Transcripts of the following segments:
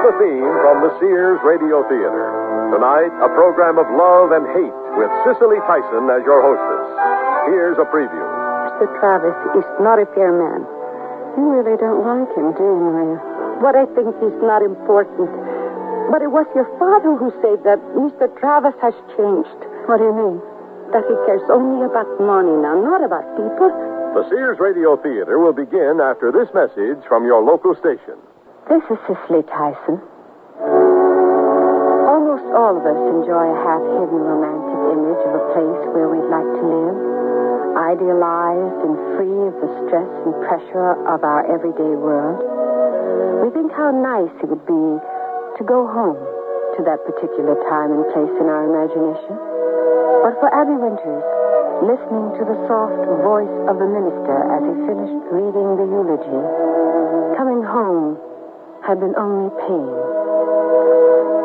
That's the theme from the Sears Radio Theater. Tonight, a program of love and hate with Cicely Tyson as your hostess. Here's a preview. Mr. Travis is not a fair man. You really don't like him, do you, Maria? But I think he's not important. But it was your father who said that Mr. Travis has changed. What do you mean? That he cares only about money now, not about people. The Sears Radio Theater will begin after this message from your local station. This is Cicely Tyson. Almost all of us enjoy a half-hidden romantic image of a place where we'd like to live, idealized and free of the stress and pressure of our everyday world. We think how nice it would be to go home to that particular time and place in our imagination. But for Abby Winters, listening to the soft voice of the minister as he finished reading the eulogy, coming home had been only pain.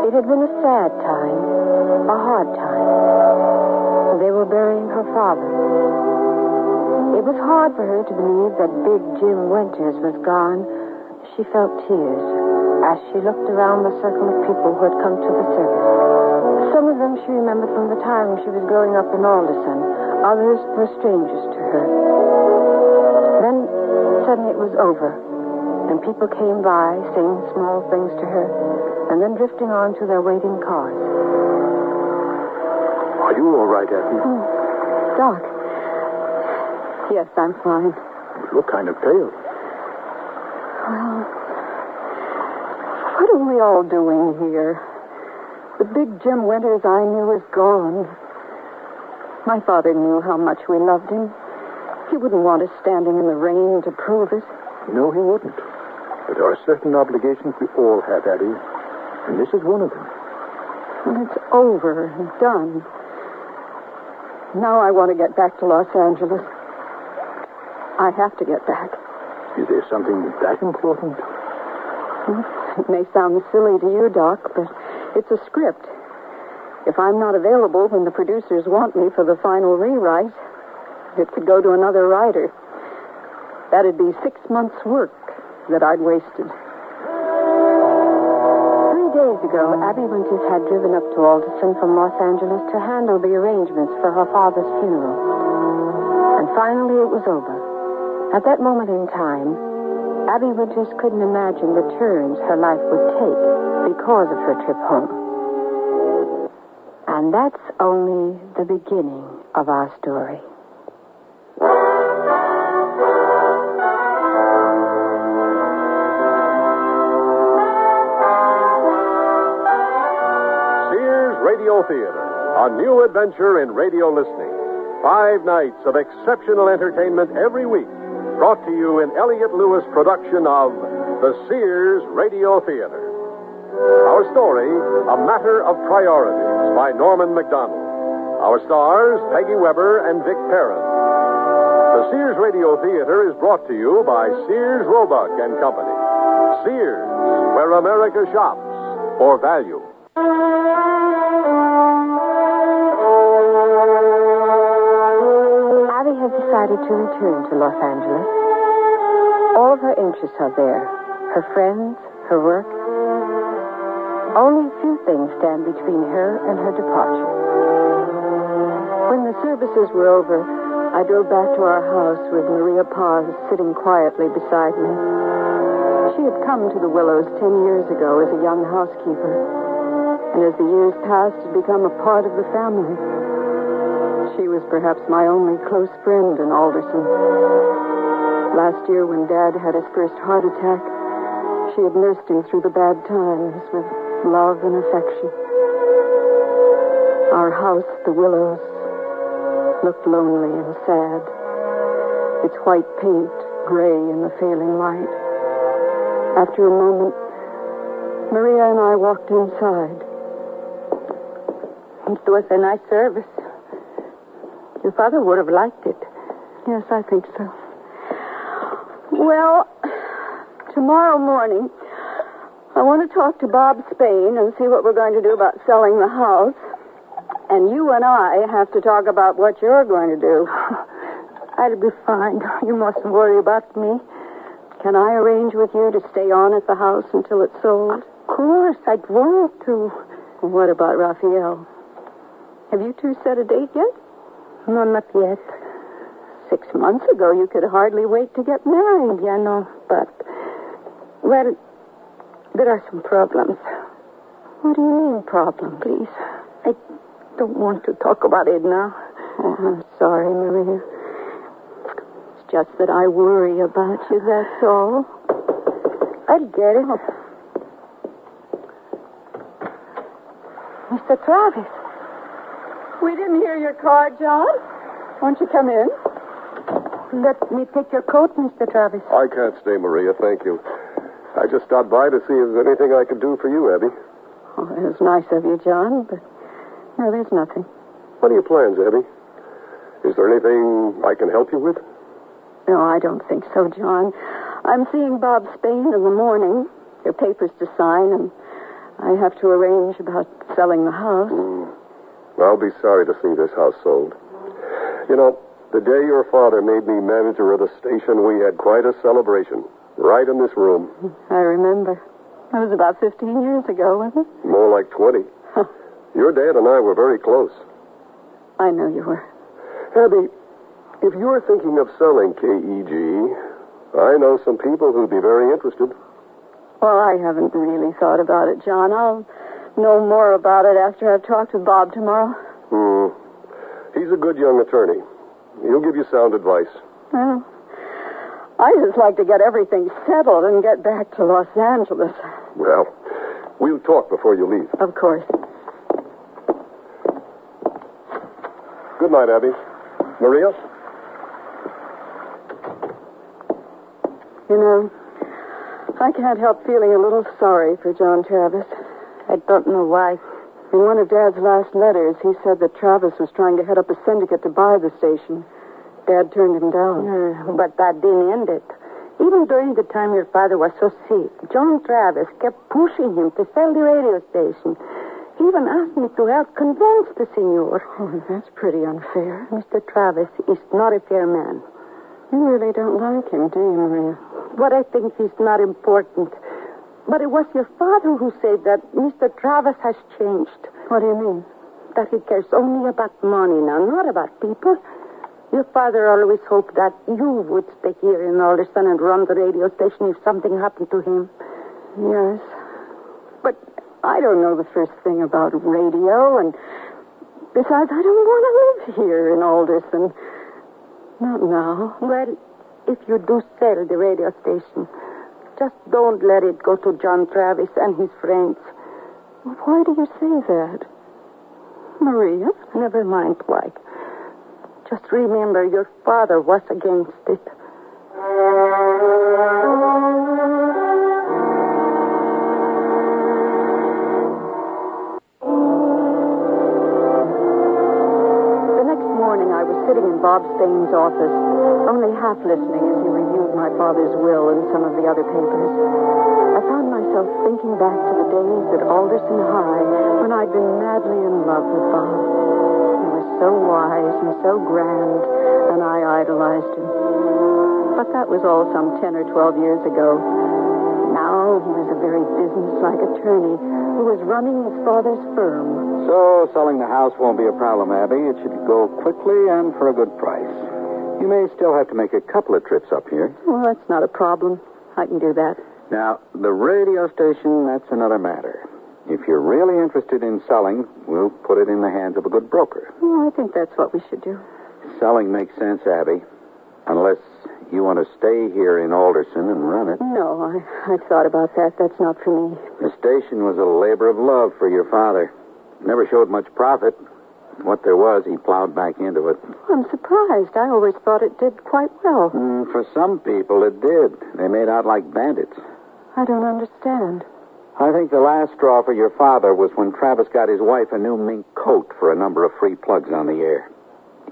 It had been a sad time, a hard time. They were burying her father. It was hard for her to believe that big Jim Winters was gone. She felt tears as she looked around the circle of people who had come to the service. Some of them she remembered from the time she was growing up in Alderson. Others were strangers to her. Then suddenly it was over, and people came by saying small things to her, and then drifting on to their waiting cars. Are you all right, Effie? Oh, Doc. Yes, I'm fine. You look kind of pale. Well, what are we all doing here? The big Jim Winters I knew is gone. My father knew how much we loved him. He wouldn't want us standing in the rain to prove it. No, he wouldn't. But there are certain obligations we all have, Abby. And this is one of them. And it's over and done. Now I want to get back to Los Angeles. I have to get back. Is there something that important? It may sound silly to you, Doc, but it's a script. If I'm not available when the producers want me for the final rewrite, it could go to another writer. That'd be 6 months' work that I'd wasted. 3 days ago, Abby Winters had driven up to Alderson from Los Angeles to handle the arrangements for her father's funeral. And finally, it was over. At that moment in time, Abby Winters couldn't imagine the turns her life would take because of her trip home. And that's only the beginning of our story. Sears Radio Theater, a new adventure in radio listening. 5 nights of exceptional entertainment every week, brought to you in Elliot Lewis production of the Sears Radio Theater. Our story, A Matter of Priorities, by Norman MacDonald. Our stars, Peggy Weber and Vic Perrin. The Sears Radio Theater is brought to you by Sears Roebuck and Company. Sears, where America shops for value. Abby has decided to return to Los Angeles. All of her interests are there. Her friends, her work. Only a few things stand between her and her departure. When the services were over, I drove back to our house with Maria Paz sitting quietly beside me. She had come to the Willows 10 years ago as a young housekeeper, and as the years passed, had become a part of the family. She was perhaps my only close friend in Alderson. Last year, when Dad had his first heart attack, she had nursed him through the bad times with love and affection. Our house, the Willows, looked lonely and sad. Its white paint gray in the failing light. After a moment, Maria and I walked inside. It was a nice service. Your father would have liked it. Yes, I think so. Well, tomorrow morning, I want to talk to Bob Spain and see what we're going to do about selling the house. And you and I have to talk about what you're going to do. I'll be fine. You mustn't worry about me. Can I arrange with you to stay on at the house until it's sold? Of course, I'd want to. What about Raphael? Have you two set a date yet? No, not yet. 6 months ago, you could hardly wait to get married. Yeah, no, but... Well, there are some problems. What do you mean, problem? Please, I don't want to talk about it now. Oh, I'm sorry, Maria. It's just that I worry about you, that's all. I get it. Mr. Travis. We didn't hear your car, John. Won't you come in? Let me take your coat, Mr. Travis. I can't stay, Maria, thank you. I just stopped by to see if there's anything I could do for you, Abby. Oh, it was nice of you, John, but no, there's nothing. What are your plans, Abby? Is there anything I can help you with? No, I don't think so, John. I'm seeing Bob Spain in the morning. There are papers to sign, and I have to arrange about selling the house. I'll be sorry to see this house sold. You know, the day your father made me manager of the station, we had quite a celebration right in this room. I remember. It was about 15 years ago, wasn't it? More like 20. Huh. Your dad and I were very close. I know you were. Abby, if you're thinking of selling KEG, I know some people who'd be very interested. Well, I haven't really thought about it, John. I'll know more about it after I've talked with Bob tomorrow. He's a good young attorney. He'll give you sound advice. Well, I just like to get everything settled and get back to Los Angeles. Well, we'll talk before you leave. Of course. Good night, Abby. Maria? You know, I can't help feeling a little sorry for John Travis. I don't know why. In one of Dad's last letters, he said that Travis was trying to head up a syndicate to buy the station. Dad turned him down. But that didn't end it. Even during the time your father was so sick, John Travis kept pushing him to sell the radio station. He even asked me to help convince the senor. Oh, that's pretty unfair. Mr. Travis is not a fair man. You really don't like him, do you, Maria? What I think is not important. But it was your father who said that Mr. Travis has changed. What do you mean? That he cares only about money now, not about people. Your father always hoped that you would stay here in Alderson and run the radio station if something happened to him. Yes. But I don't know the first thing about radio, and besides, I don't want to live here in Alderson. Not now. Well, if you do sell the radio station... Just don't let it go to John Travis and his friends. Why do you say that? Maria, never mind why. Just remember your father was against it. The next morning I was sitting in Bob Stain's office, only half listening as he reviewed my father's will and some of the other papers. I found myself thinking back to the days at Alderson High when I'd been madly in love with Bob. He was so wise and so grand, and I idolized him. But that was all some 10 or 12 years ago. Now he was a very businesslike attorney who was running his father's firm. So selling the house won't be a problem, Abby. It should go quickly and for a good price. You may still have to make a couple of trips up here. Well, that's not a problem. I can do that. Now, the radio station, that's another matter. If you're really interested in selling, we'll put it in the hands of a good broker. Well, I think that's what we should do. Selling makes sense, Abby. Unless you want to stay here in Alderson and run it. No, I've thought about that. That's not for me. The station was a labor of love for your father. Never showed much profit. What there was, he plowed back into it. I'm surprised. I always thought it did quite well. For some people, it did. They made out like bandits. I don't understand. I think the last straw for your father was when Travis got his wife a new mink coat for a number of free plugs on the air.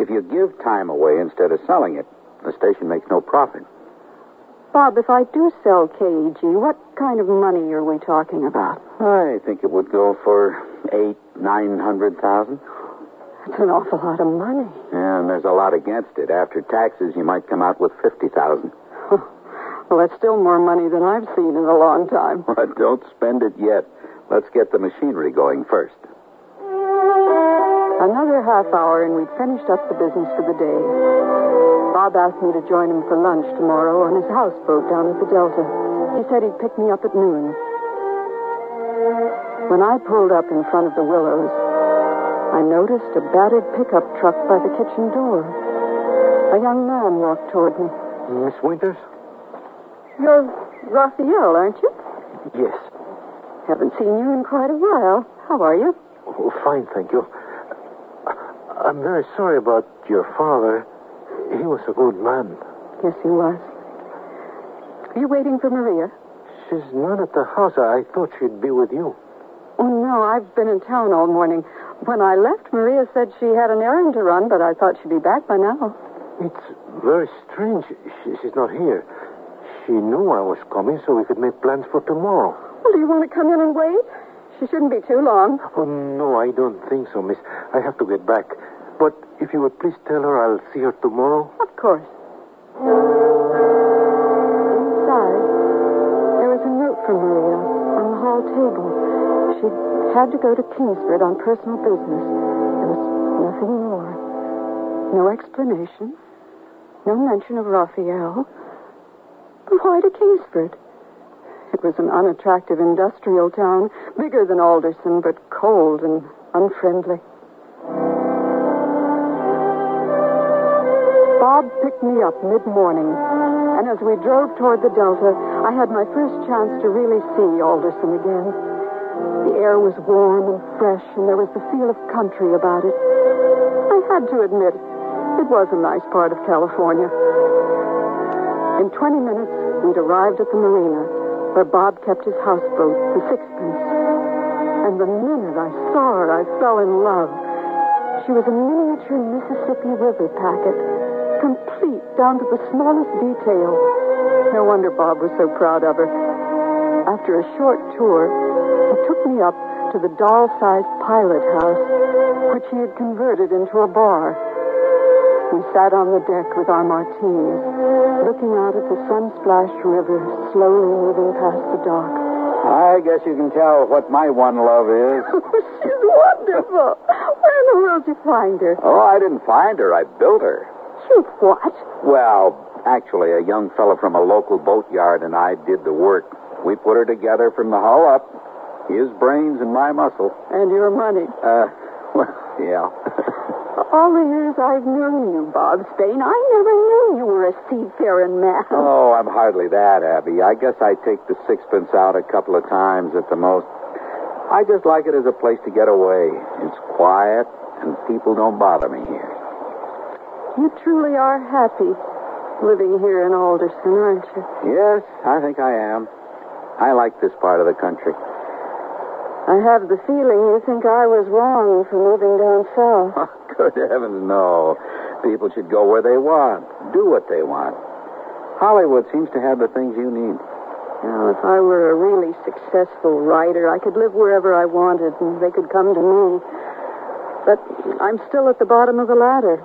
If you give time away instead of selling it, the station makes no profit. Bob, if I do sell KEG, what kind of money are we talking about? I think it would go for 900,000. That's an awful lot of money. Yeah, and there's a lot against it. After taxes, you might come out with $50,000. Oh, Well, that's still more money than I've seen in a long time. Well, don't spend it yet. Let's get the machinery going first. Another half hour, and we'd finished up the business for the day. Bob asked me to join him for lunch tomorrow on his houseboat down at the Delta. He said he'd pick me up at noon. When I pulled up in front of the Willows, I noticed a battered pickup truck by the kitchen door. A young man walked toward me. Miss Winters? You're Raphael, aren't you? Yes. Haven't seen you in quite a while. How are you? Oh, fine, thank you. I'm very sorry about your father. He was a good man. Yes, he was. Are you waiting for Maria? She's not at the house. I thought she'd be with you. Oh, no, I've been in town all morning. When I left, Maria said she had an errand to run, but I thought she'd be back by now. It's very strange. She's not here. She knew I was coming so we could make plans for tomorrow. Well, do you want to come in and wait? She shouldn't be too long. Oh, no, I don't think so, miss. I have to get back. But if you would please tell her I'll see her tomorrow. Of course. Inside, there was a note from Maria on the hall table. She had to go to Kingsford on personal business. There was nothing more. No explanation. No mention of Raphael. But why to Kingsford? It was an unattractive industrial town, bigger than Alderson, but cold and unfriendly. Bob picked me up mid-morning, and as we drove toward the Delta, I had my first chance to really see Alderson again. The air was warm and fresh, and there was the feel of country about it. I had to admit, it was a nice part of California. In 20 minutes, we'd arrived at the marina, where Bob kept his houseboat, the Sixpence. And the minute I saw her, I fell in love. She was a miniature Mississippi River packet, complete down to the smallest detail. No wonder Bob was so proud of her. After a short tour, he took me up to the doll-sized pilot house, which he had converted into a bar. We sat on the deck with our martinis, looking out at the sun-splashed river slowly moving past the dock. I guess you can tell what my one love is. She's wonderful. Where in the world did you find her? Oh, I didn't find her. I built her. You what? Well, actually, a young fellow from a local boatyard and I did the work. We put her together from the hull up. His brains and my muscle. And your money. Well, yeah. All the years I've known you, Bob Spain, I never knew you were a seafaring man. Oh, I'm hardly that, Abby. I guess I take the Sixpence out a couple of times at the most. I just like it as a place to get away. It's quiet, and people don't bother me here. You truly are happy living here in Alderson, aren't you? Yes, I think I am. I like this part of the country. I have the feeling you think I was wrong for moving down south. Oh, good heavens, no. People should go where they want, do what they want. Hollywood seems to have the things you need. Now, if I were a really successful writer, I could live wherever I wanted and they could come to me. But I'm still at the bottom of the ladder.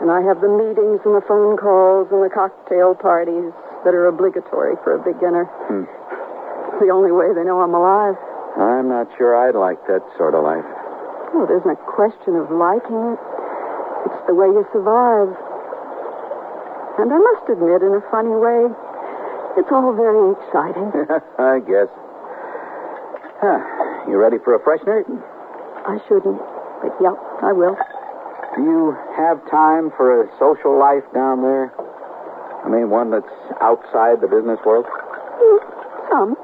And I have the meetings and the phone calls and the cocktail parties that are obligatory for a beginner. The only way they know I'm alive. I'm not sure I'd like that sort of life. Well, it isn't a question of liking it. It's the way you survive. And I must admit, in a funny way, it's all very exciting. I guess. Huh. You ready for a freshener? I shouldn't. But, yeah, I will. Do you have time for a social life down there? I mean, one that's outside the business world? Some.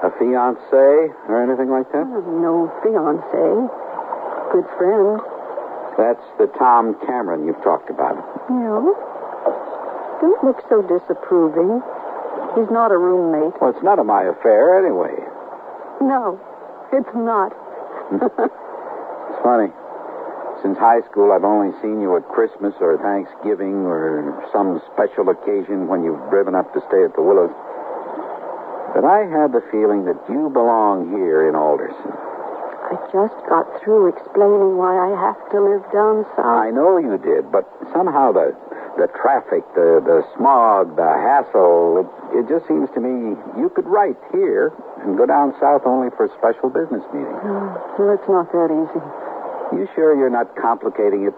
A fiancé or anything like that? No fiancé. Good friend. That's the Tom Cameron you've talked about. No. Don't look so disapproving. He's not a roommate. Well, it's none of my affair anyway. No, it's not. It's funny. Since high school, I've only seen you at Christmas or Thanksgiving or some special occasion when you've driven up to stay at the Willows. But I had the feeling that you belong here in Alderson. I I just got through explaining why I have to live down south. I know you did, but somehow the traffic, the smog, the hassle, it just seems to me you could write here and go down south only for special business meetings. Well, it's not that easy. You sure you're not complicating it?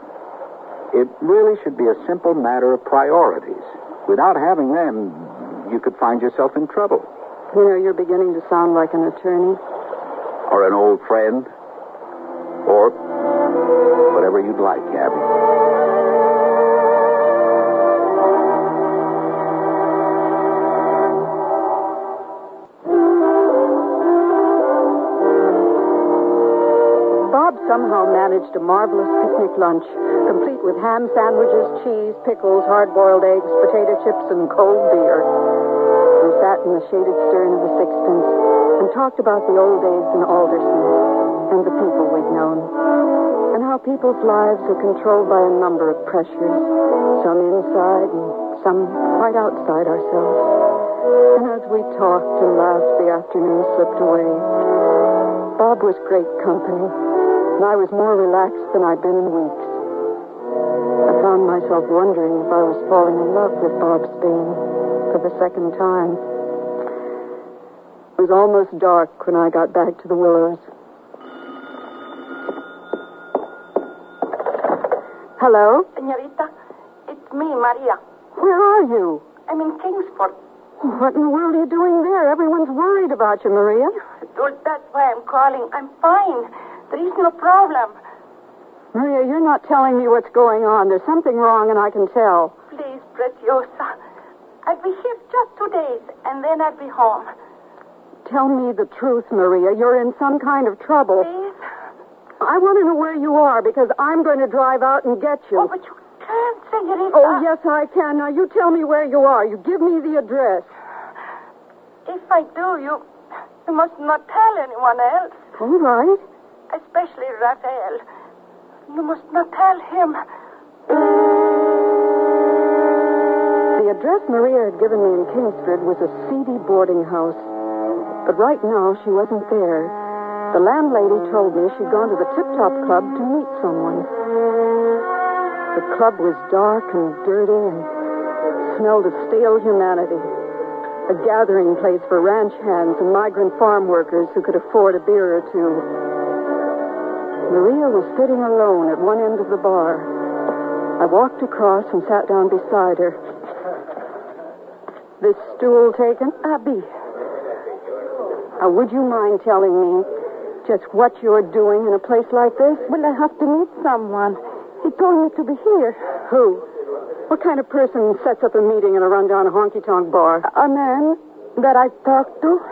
It really should be a simple matter of priorities. Without having them, you could find yourself in trouble. You know, you're beginning to sound like an attorney. Or an old friend. Or whatever you'd like, Abby. Bob somehow managed a marvelous picnic lunch, complete with ham sandwiches, cheese, pickles, hard-boiled eggs, potato chips, and cold beer. We sat in the shaded stern of the Sixpence and talked about the old days in Alderson and the people we'd known and how people's lives are controlled by a number of pressures, some inside and some quite outside ourselves. And as we talked and laughed, the afternoon slipped away. Bob was great company, and I was more relaxed than I'd been in weeks. I found myself wondering if I was falling in love with Bob Spain for the second time. It was almost dark when I got back to the Willows. Hello? Senorita, it's me, Maria. Where are you? I'm in Kingsford. What in the world are you doing there? Everyone's worried about you, Maria. Well, that's why I'm calling. I'm fine. There is no problem. Maria, you're not telling me what's going on. There's something wrong, and I can tell. Please, Preciosa. I'll be here just 2 days, and then I'll be home. Tell me the truth, Maria. You're in some kind of trouble. Please? I want to know where you are, because I'm going to drive out and get you. Oh, but you can't, Senorita. Oh, yes, I can. Now, you tell me where you are. You give me the address. If I do, you must not tell anyone else. All right. Especially Raphael. You must not tell him. The address Maria had given me in Kingsford was a seedy boarding house. But right now, she wasn't there. The landlady told me she'd gone to the Tip Top Club to meet someone. The club was dark and dirty and smelled of stale humanity. A gathering place for ranch hands and migrant farm workers who could afford a beer or two. Maria was sitting alone at one end of the bar. I walked across and sat down beside her. This stool taken? Abby. Now, would you mind telling me just what you're doing in a place like this? Well, I have to meet someone. He told me to be here. Who? What kind of person sets up a meeting in a rundown honky-tonk bar? A man that I talked to.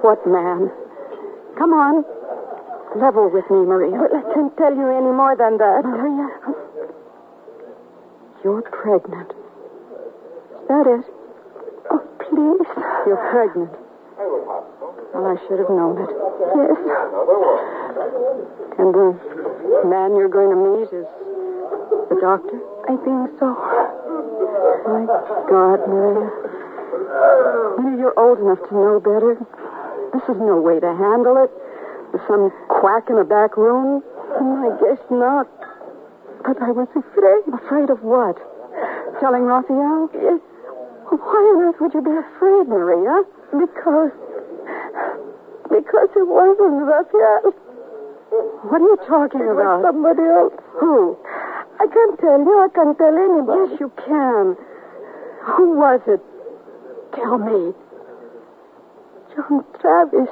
What man? Come on. Level with me, Maria. Well, I can't tell you any more than that. Maria, you're pregnant. That is. Oh, please. You're pregnant. Well, I should have known it. Yes. And the man you're going to meet is the doctor? I think so. My God, Maria. Maybe you're old enough to know better. This is no way to handle it. There's some quack in a back room. I guess not. But I was afraid. Afraid of what? Telling Raphael? Yes. Why on earth would you be afraid, Maria? Because it wasn't Raphael. What are you talking about? Somebody else. Who? I can't tell you. I can't tell anybody. Yes, you can. Who was it? Tell me. John Travis.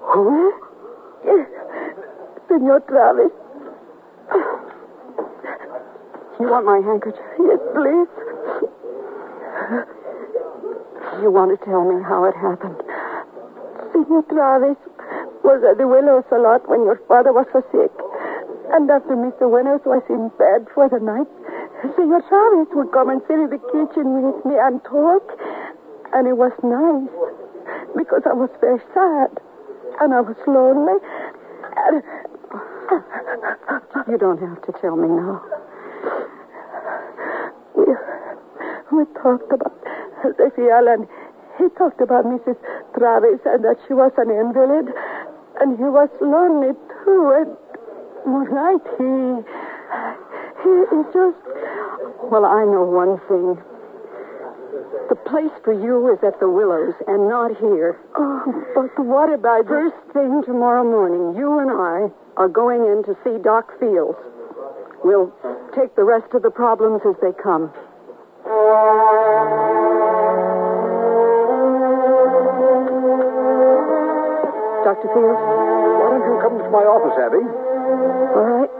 Who? Yes, Senor Travis. You want my handkerchief? Yes, please. You want to tell me how it happened? Senor Travis was at the Willows a lot when your father was so sick. And after Mr. Willows was in bed for the night, Senor Travis would come and sit in the kitchen with me and talk. And it was nice because I was very sad. And I was lonely. And... You don't have to tell me now. We talked about Raphael, and he talked about Mrs. Travis and that she was an invalid, And he was lonely, too. And all right, he just... Well, I know one thing. The place for you is at the Willows and not here. Oh, but what about... First thing tomorrow morning, you and I are going in to see Doc Fields. We'll take the rest of the problems as they come. Dr. Fields? Why don't you come to my office, Abby? All right.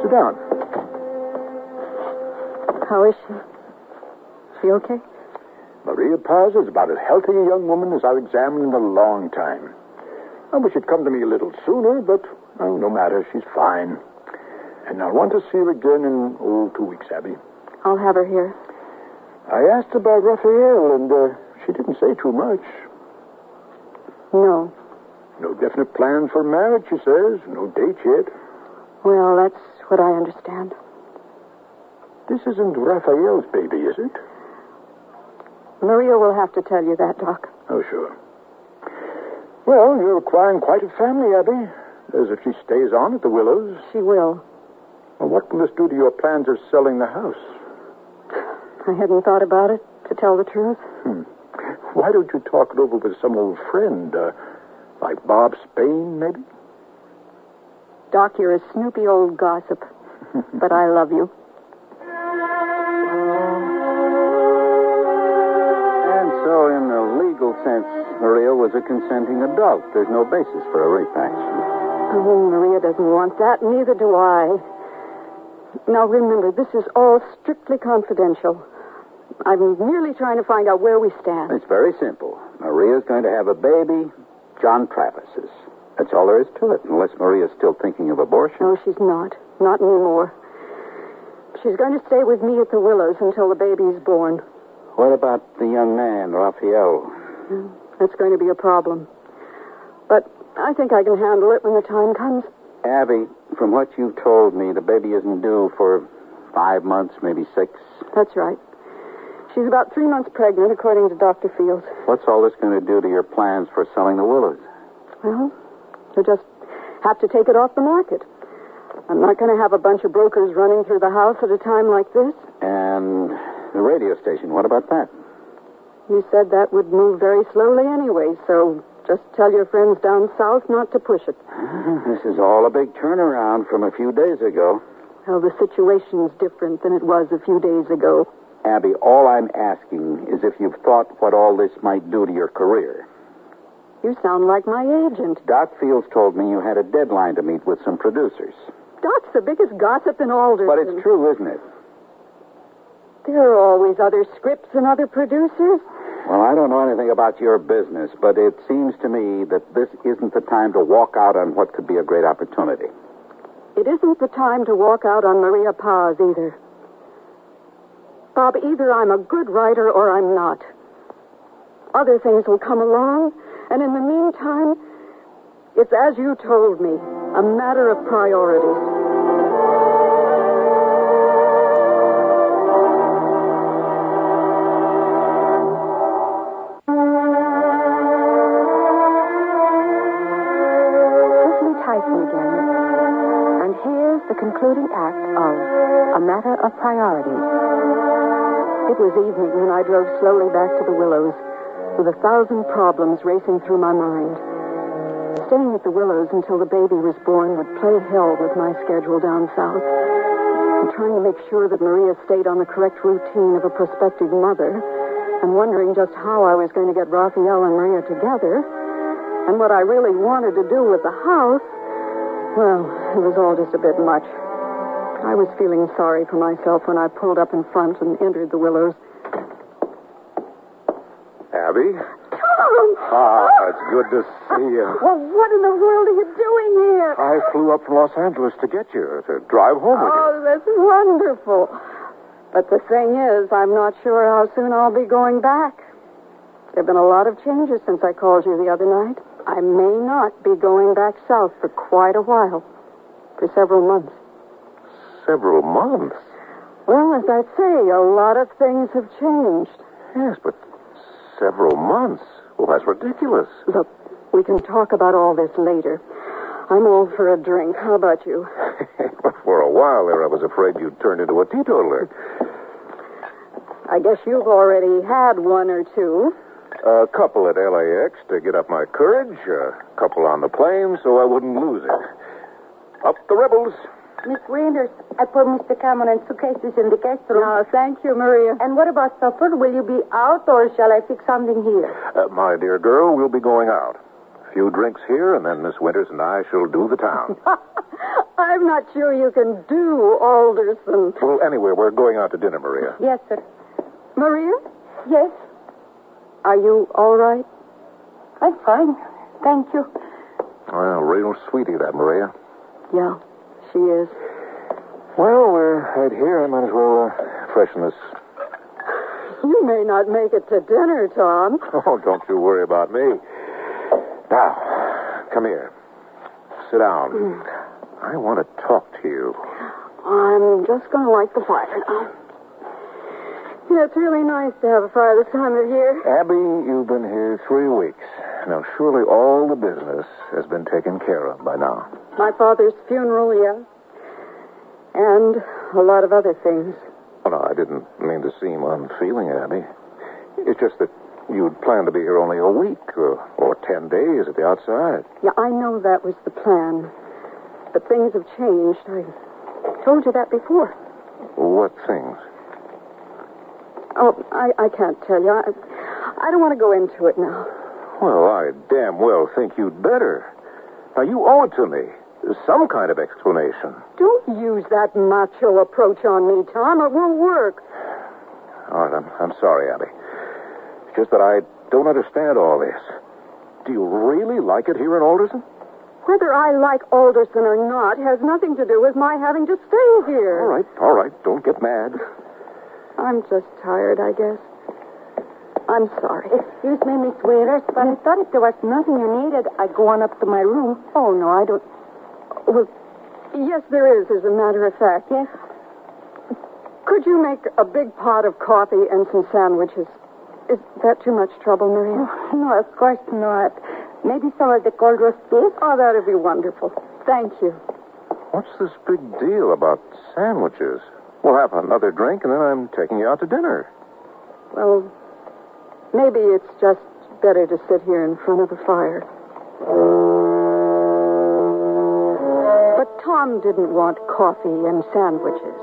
Sit down. How is she? She okay? Maria Paz is about as healthy a young woman as I've examined in a long time. I wish she'd come to me a little sooner, but oh, no matter. She's fine. And I want to see her again in, 2 weeks, Abby. I'll have her here. I asked about Raphael, and she didn't say too much. No. No definite plans for marriage, she says. No date yet. Well, that's what I understand. This isn't Raphael's baby, is it? Maria will have to tell you that, Doc. Oh, sure. Well, you're acquiring quite a family, Abby. As if she stays on at the Willows. She will. Well, what will this do to your plans of selling the house? I hadn't thought about it, to tell the truth. Why don't you talk it over with some old friend, like Bob Spain, maybe? Doc, you're a snoopy old gossip, but I love you. And so, in a legal sense, Maria was a consenting adult. There's no basis for a rape action. Oh, Maria doesn't want that, neither do I. Now, remember, this is all strictly confidential. I'm merely trying to find out where we stand. It's very simple. Maria's going to have a baby, John Travis's. That's all there is to it, unless Maria's still thinking of abortion. No, she's not. Not anymore. She's going to stay with me at the Willows until the baby's born. What about the young man, Raphael? That's going to be a problem. But I think I can handle it when the time comes. Abby, from what you've told me, the baby isn't due for 5 months, maybe 6. That's right. She's about 3 months pregnant, according to Dr. Fields. What's all this going to do to your plans for selling the Willows? Well, you just have to take it off the market. I'm not going to have a bunch of brokers running through the house at a time like this. And the radio station, what about that? You said that would move very slowly anyway, so... just tell your friends down south not to push it. This is all a big turnaround from a few days ago. Well, the situation's different than it was a few days ago. Abby, all I'm asking is if you've thought what all this might do to your career. You sound like my agent. Doc Fields told me you had a deadline to meet with some producers. Doc's the biggest gossip in Alderson. But it's true, isn't it? There are always other scripts and other producers. Well, I don't know anything about your business, but it seems to me that this isn't the time to walk out on what could be a great opportunity. It isn't the time to walk out on Maria Paz either. Bob, either I'm a good writer or I'm not. Other things will come along, and in the meantime, it's as you told me, a matter of priorities. Concluding act of A Matter of Priority. It was evening when I drove slowly back to the Willows with 1,000 problems racing through my mind. Staying at the Willows until the baby was born would play hell with my schedule down south. And trying to make sure that Maria stayed on the correct routine of a prospective mother and wondering just how I was going to get Raphael and Maria together and what I really wanted to do with the house, well, it was all just a bit much. I was feeling sorry for myself when I pulled up in front and entered the Willows. Abby? Tom! Ah, it's good to see you. Well, what in the world are you doing here? I flew up from Los Angeles to get you, to drive home with you. Oh, that's wonderful. But the thing is, I'm not sure how soon I'll be going back. There have been a lot of changes since I called you the other night. I may not be going back south for quite a while. For several months. Several months? Well, as I say, a lot of things have changed. Yes, but several months? Well, that's ridiculous. Look, We can talk about all this later. I'm all for a drink. How about you? For a while there, I was afraid you turned into a teetotaler. I guess you've already had one or two. A couple at LAX to get up my courage. A couple on the plane so I wouldn't lose it. Up the rebels. Miss Winters, I put Mr. Cameron's suitcases in the guest room. Oh, thank you, Maria. And what about supper? Will you be out or shall I fix something here? My dear girl, we'll be going out. A few drinks here and then Miss Winters and I shall do the town. I'm not sure you can do Alderson. Well, anyway, we're going out to dinner, Maria. Yes, sir. Maria? Yes? Are you all right? I'm fine. Thank you. Well, real sweetie that, Maria. Yeah. She is. Well, we're right here. I might as well freshen this. You may not make it to dinner, Tom. Oh, don't you worry about me. Now, come here. Sit down. I want to talk to you. I'm just going to light the fire. Yeah, it's really nice to have a fire this time of year. Abby, you've been here 3 weeks. Now, surely all the business has been taken care of by now. My father's funeral, yeah. And a lot of other things. Oh, no, I didn't mean to seem unfeeling, Abby. It's just that you'd planned to be here only a week or 10 days at the outside. Yeah, I know that was the plan. But things have changed. I told you that before. What things? Oh, I can't tell you. I don't want to go into it now. Well, I damn well think you'd better. Now, you owe it to me. Some kind of explanation. Don't use that macho approach on me, Tom. It won't work. All right, I'm sorry, Abby. It's just that I don't understand all this. Do you really like it here in Alderson? Whether I like Alderson or not has nothing to do with my having to stay here. All right. Don't get mad. I'm just tired, I guess. I'm sorry. Excuse me, Miss Winters, but I thought if there was nothing you needed, I'd go on up to my room. Oh, no, I don't. Well, yes, there is, as a matter of fact. Yes? Could you make a big pot of coffee and some sandwiches? Is that too much trouble, Maria? Oh, no, of course not. Maybe some of the cold roast beef? Oh, that would be wonderful. Thank you. What's this big deal about sandwiches? We'll have another drink, and then I'm taking you out to dinner. Well, maybe it's just better to sit here in front of the fire. But Tom didn't want coffee and sandwiches.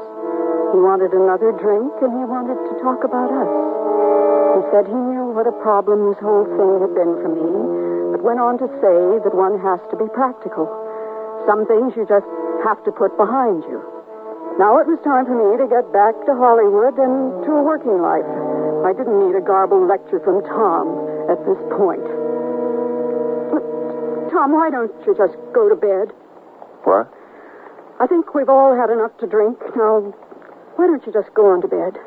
He wanted another drink, and he wanted to talk about us. He said he knew what a problem this whole thing had been for me, but went on to say that one has to be practical. Some things you just have to put behind you. Now it was time for me to get back to Hollywood and to a working life. I didn't need a garbled lecture from Tom at this point. Tom, why don't you just go to bed? What? I think we've all had enough to drink. Now, why don't you just go on to bed?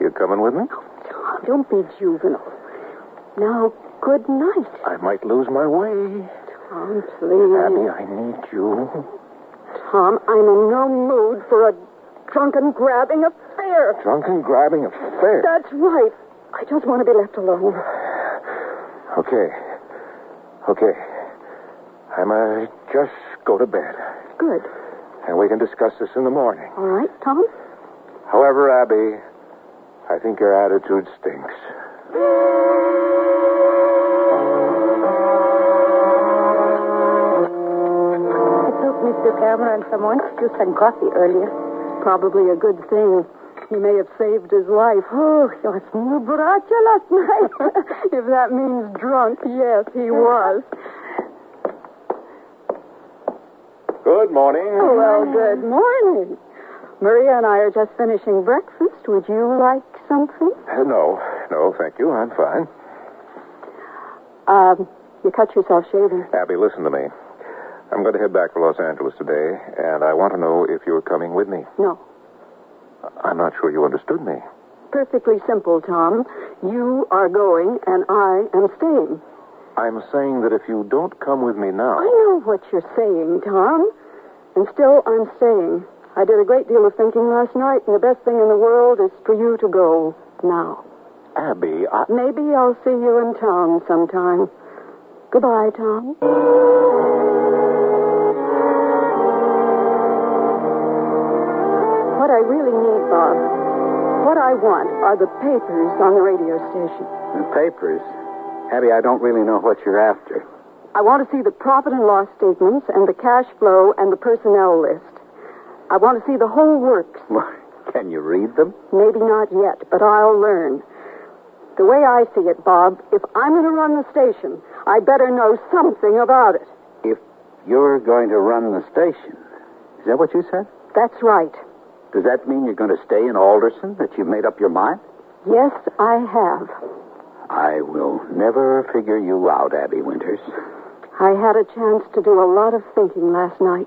You coming with me? Oh, Tom, don't be juvenile. Now, good night. I might lose my way. Tom, please. Abby, I need you. Tom, I'm in no mood for a drunken-grabbing affair. Drunken-grabbing affair? That's right. I just want to be left alone. Okay. I might just go to bed. Good. And we can discuss this in the morning. All right, Tom? However, Abby, I think your attitude stinks. Mr. Cameron, someone juice and coffee earlier. Probably a good thing. He may have saved his life. Oh, he was muy borracho last night. If that means drunk, yes, he was. Good morning. Oh, well, good morning. Maria and I are just finishing breakfast. Would you like something? No, thank you. I'm fine. You cut yourself shaving. Abby, listen to me. I'm going to head back to Los Angeles today, and I want to know if you're coming with me. No. I'm not sure you understood me. Perfectly simple, Tom. You are going, and I am staying. I'm saying that if you don't come with me now... I know what you're saying, Tom. And still, I'm staying. I did a great deal of thinking last night, and the best thing in the world is for you to go now. Abby, Maybe I'll see you in town sometime. Goodbye, Tom. What I really need, Bob, what I want are the papers on the radio station. The papers? Abby, I don't really know what you're after. I want to see the profit and loss statements and the cash flow and the personnel list. I want to see the whole works. Well, can you read them? Maybe not yet, but I'll learn. The way I see it, Bob, if I'm going to run the station, I better know something about it. If you're going to run the station, is that what you said? That's right. Does that mean you're going to stay in Alderson, that you've made up your mind? Yes, I have. I will never figure you out, Abby Winters. I had a chance to do a lot of thinking last night,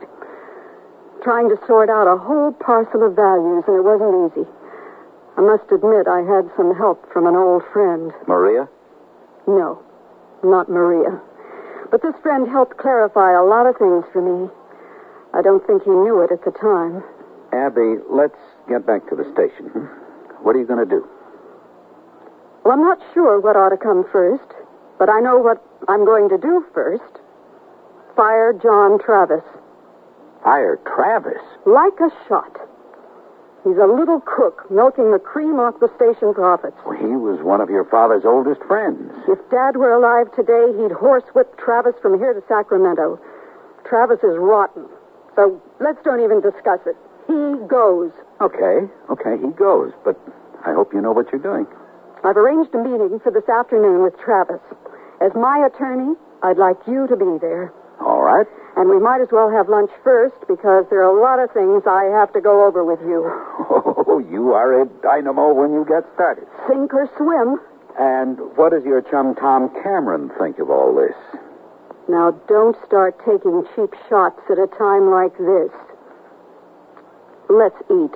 trying to sort out a whole parcel of values, and it wasn't easy. I must admit I had some help from an old friend. Maria? No, not Maria. But this friend helped clarify a lot of things for me. I don't think he knew it at the time. Abby, let's get back to the station. What are you going to do? Well, I'm not sure what ought to come first, but I know what I'm going to do first. Fire John Travis. Fire Travis? Like a shot. He's a little crook milking the cream off the station profits. Well, he was one of your father's oldest friends. If Dad were alive today, he'd horsewhip Travis from here to Sacramento. Travis is rotten, so let's don't even discuss it. He goes. Okay, he goes, but I hope you know what you're doing. I've arranged a meeting for this afternoon with Travis. As my attorney, I'd like you to be there. All right. And we might as well have lunch first, because there are a lot of things I have to go over with you. Oh, you are a dynamo when you get started. Sink or swim. And what does your chum Tom Cameron think of all this? Now, don't start taking cheap shots at a time like this. Let's eat.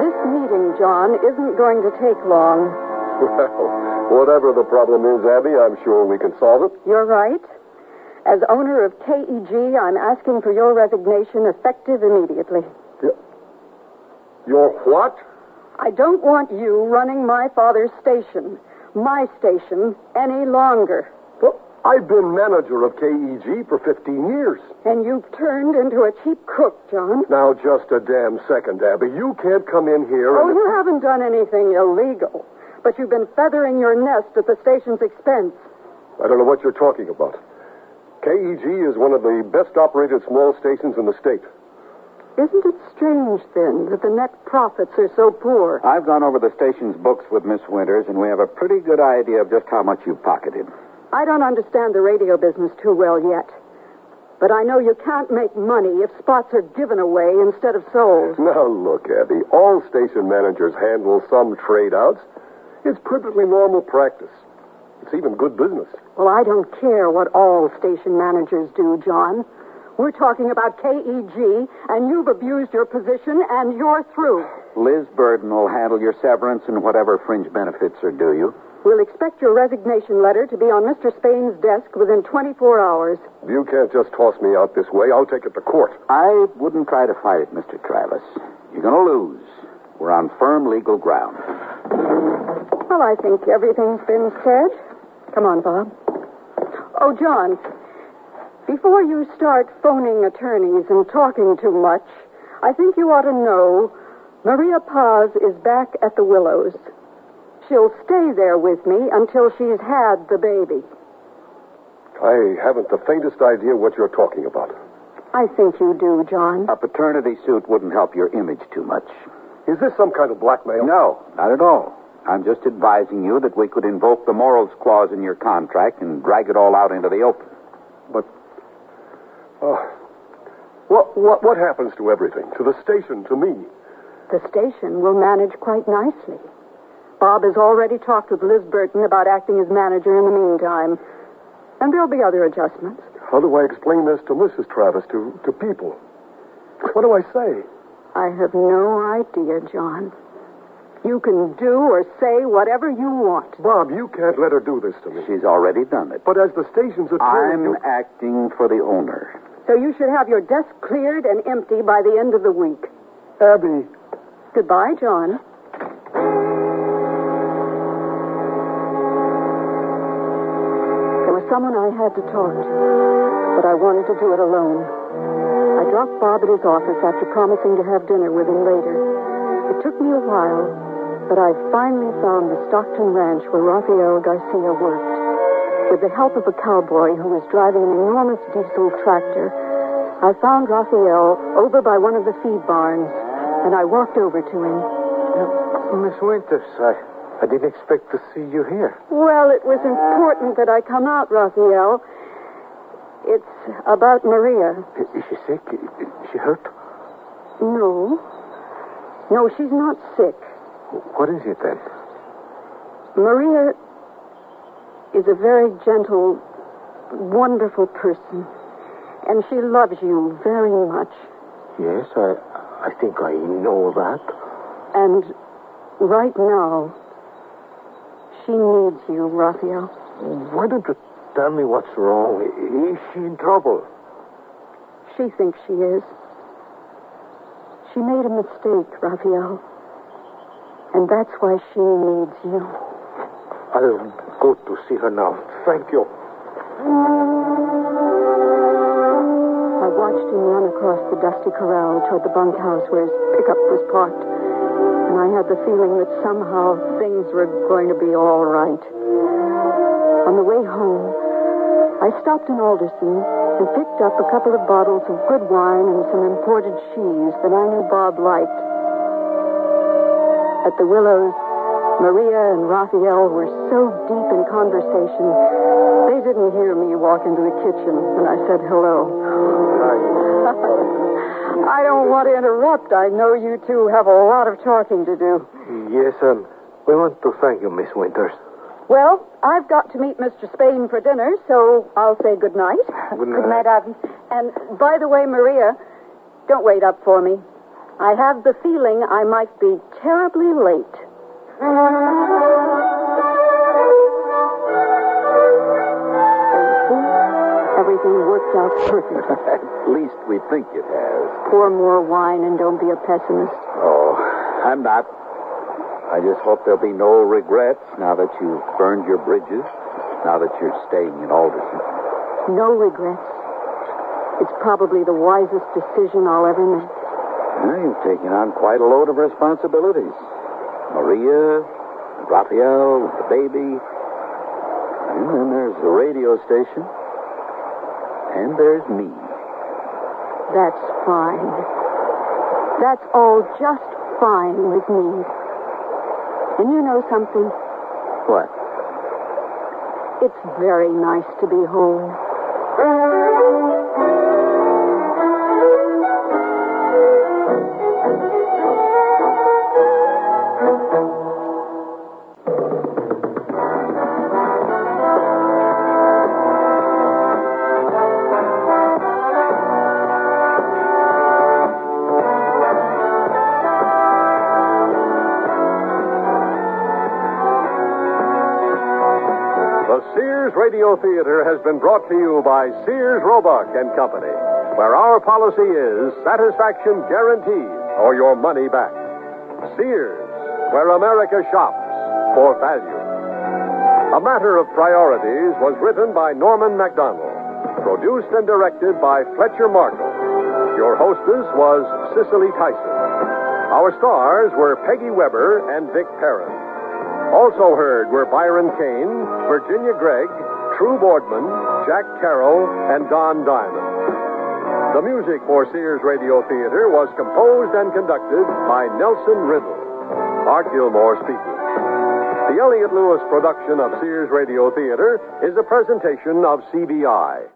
This meeting, John, isn't going to take long. Well, whatever the problem is, Abby, I'm sure we can solve it. You're right. As owner of KEG, I'm asking for your resignation effective immediately. Your what? I don't want you running my father's station, any longer. Well, I've been manager of KEG for 15 years. And you've turned into a cheap crook, John. Now, just a damn second, Abby. You can't come in here and... Oh, you haven't done anything illegal. But you've been feathering your nest at the station's expense. I don't know what you're talking about. KEG is one of the best-operated small stations in the state. Isn't it strange, then, that the net profits are so poor? I've gone over the station's books with Miss Winters, and we have a pretty good idea of just how much you've pocketed. I don't understand the radio business too well yet. But I know you can't make money if spots are given away instead of sold. Now, look, Abby, all station managers handle some trade-outs. It's perfectly normal practice. It's even good business. Well, I don't care what all station managers do, John. We're talking about KEG, and you've abused your position, and you're through. Liz Burden will handle your severance and whatever fringe benefits are due you. We'll expect your resignation letter to be on Mr. Spain's desk within 24 hours. You can't just toss me out this way. I'll take it to court. I wouldn't try to fight it, Mr. Travis. You're going to lose. We're on firm legal ground. Well, I think everything's been said. Come on, Bob. Oh, John, before you start phoning attorneys and talking too much, I think you ought to know Maria Paz is back at the Willows. She'll stay there with me until she's had the baby. I haven't the faintest idea what you're talking about. I think you do, John. A paternity suit wouldn't help your image too much. Is this some kind of blackmail? No, not at all. I'm just advising you that we could invoke the morals clause in your contract and drag it all out into the open. But, what happens to everything? To the station, to me? The station will manage quite nicely. Bob has already talked with Liz Burton about acting as manager in the meantime. And there'll be other adjustments. How do I explain this to Mrs. Travis, to people? What do I say? I have no idea, John. You can do or say whatever you want. Bob, you can't let her do this to me. She's already done it. But as the station's attorney... I'm acting for the owner. So you should have your desk cleared and empty by the end of the week. Abby. Goodbye, John. someone I had to talk to, but I wanted to do it alone. I dropped Bob at his office after promising to have dinner with him later. It took me a while, but I finally found the Stockton Ranch where Rafael Garcia worked. With the help of a cowboy who was driving an enormous diesel tractor, I found Rafael over by one of the feed barns, and I walked over to him. Miss Winters, I didn't expect to see you here. Well, it was important that I come out, Rafael. It's about Maria. Is she sick? Is she hurt? No. No, she's not sick. What is it then? Maria is a very gentle, wonderful person. And she loves you very much. Yes, I think I know that. And right now, she needs you, Raphael. Why don't you tell me what's wrong? Is she in trouble? She thinks she is. She made a mistake, Raphael. And that's why she needs you. I'll go to see her now. Thank you. I watched him run across the dusty corral toward the bunkhouse where his pickup was parked. And I had the feeling that somehow things were going to be all right. On the way home, I stopped in Alderson and picked up a couple of bottles of good wine and some imported cheese that I knew Bob liked. At the Willows, Maria and Raphael were so deep in conversation, they didn't hear me walk into the kitchen when I said hello. I don't want to interrupt. I know you two have a lot of talking to do. Yes, we want to thank you, Miss Winters. Well, I've got to meet Mr. Spain for dinner, so I'll say good night. Good night, Arden. And by the way, Maria, don't wait up for me. I have the feeling I might be terribly late. Everything worked out perfect. At least we think it has. Pour more wine and don't be a pessimist. Oh, I'm not. I just hope there'll be no regrets now that you've burned your bridges, now that you're staying in Alderson. No regrets. It's probably the wisest decision I'll ever make. Well, you've taken on quite a load of responsibilities. Maria, Raphael, the baby, and then there's the radio station. And there's me. That's fine. That's all just fine with me. And you know something? What? It's very nice to be home. Radio Theater has been brought to you by Sears Roebuck and Company, where our policy is satisfaction guaranteed or your money back. Sears, where America shops for value. A Matter of Priorities was written by Norman MacDonald, produced and directed by Fletcher Markle. Your hostess was Cicely Tyson. Our stars were Peggy Weber and Vic Perrin. Also heard were Byron Kane, Virginia Gregg, True Boardman, Jack Carroll, and Don Diamond. The music for Sears Radio Theater was composed and conducted by Nelson Riddle. Art Gilmore speaking. The Elliot Lewis production of Sears Radio Theater is a presentation of CBI.